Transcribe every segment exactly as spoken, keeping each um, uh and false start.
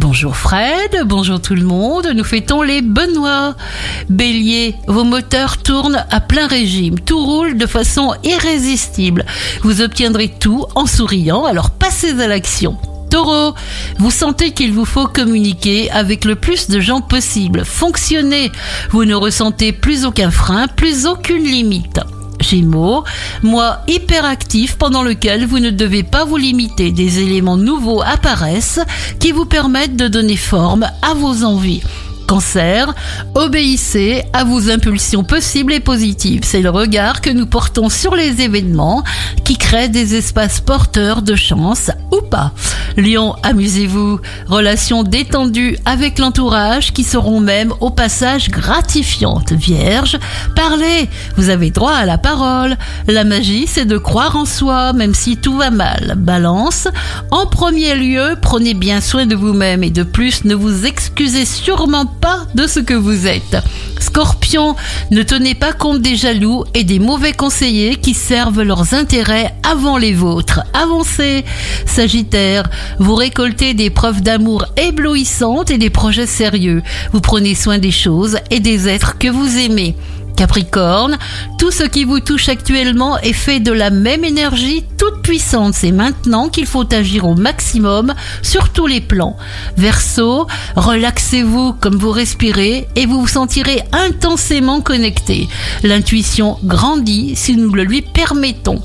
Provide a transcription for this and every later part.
Bonjour Fred, bonjour tout le monde, nous fêtons les Benoît. Bélier, vos moteurs tournent à plein régime, tout roule de façon irrésistible. Vous obtiendrez tout en souriant, alors passez à l'action. Taureau, vous sentez qu'il vous faut communiquer avec le plus de gens possible. Fonctionnez, vous ne ressentez plus aucun frein, plus aucune limite. Gémeaux, mois hyperactif pendant lequel vous ne devez pas vous limiter. Des éléments nouveaux apparaissent qui vous permettent de donner forme à vos envies. Cancer, obéissez à vos impulsions possibles et positives. C'est le regard que nous portons sur les événements qui créent des espaces porteurs de chance ou pas. Lion, amusez-vous. Relations détendues avec l'entourage qui seront même au passage gratifiantes. Vierge, parlez. Vous avez droit à la parole. La magie, c'est de croire en soi, même si tout va mal. Balance, en premier lieu, prenez bien soin de vous-même et de plus, ne vous excusez sûrement pas de ce que vous êtes. Scorpion, ne tenez pas compte des jaloux et des mauvais conseillers qui servent leurs intérêts avant les vôtres. Avancez. Sagittaire, vous récoltez des preuves d'amour éblouissantes et des projets sérieux. Vous prenez soin des choses et des êtres que vous aimez. Capricorne, tout ce qui vous touche actuellement est fait de la même énergie toute puissante. C'est maintenant qu'il faut agir au maximum sur tous les plans. Verseau, relaxez-vous comme vous respirez et vous vous sentirez intensément connecté. L'intuition grandit si nous le lui permettons.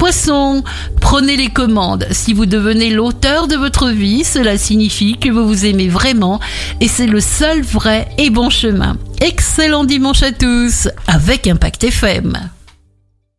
Poisson, prenez les commandes. Si vous devenez l'auteur de votre vie, cela signifie que vous vous aimez vraiment et c'est le seul vrai et bon chemin. Excellent dimanche à tous avec Impact F M.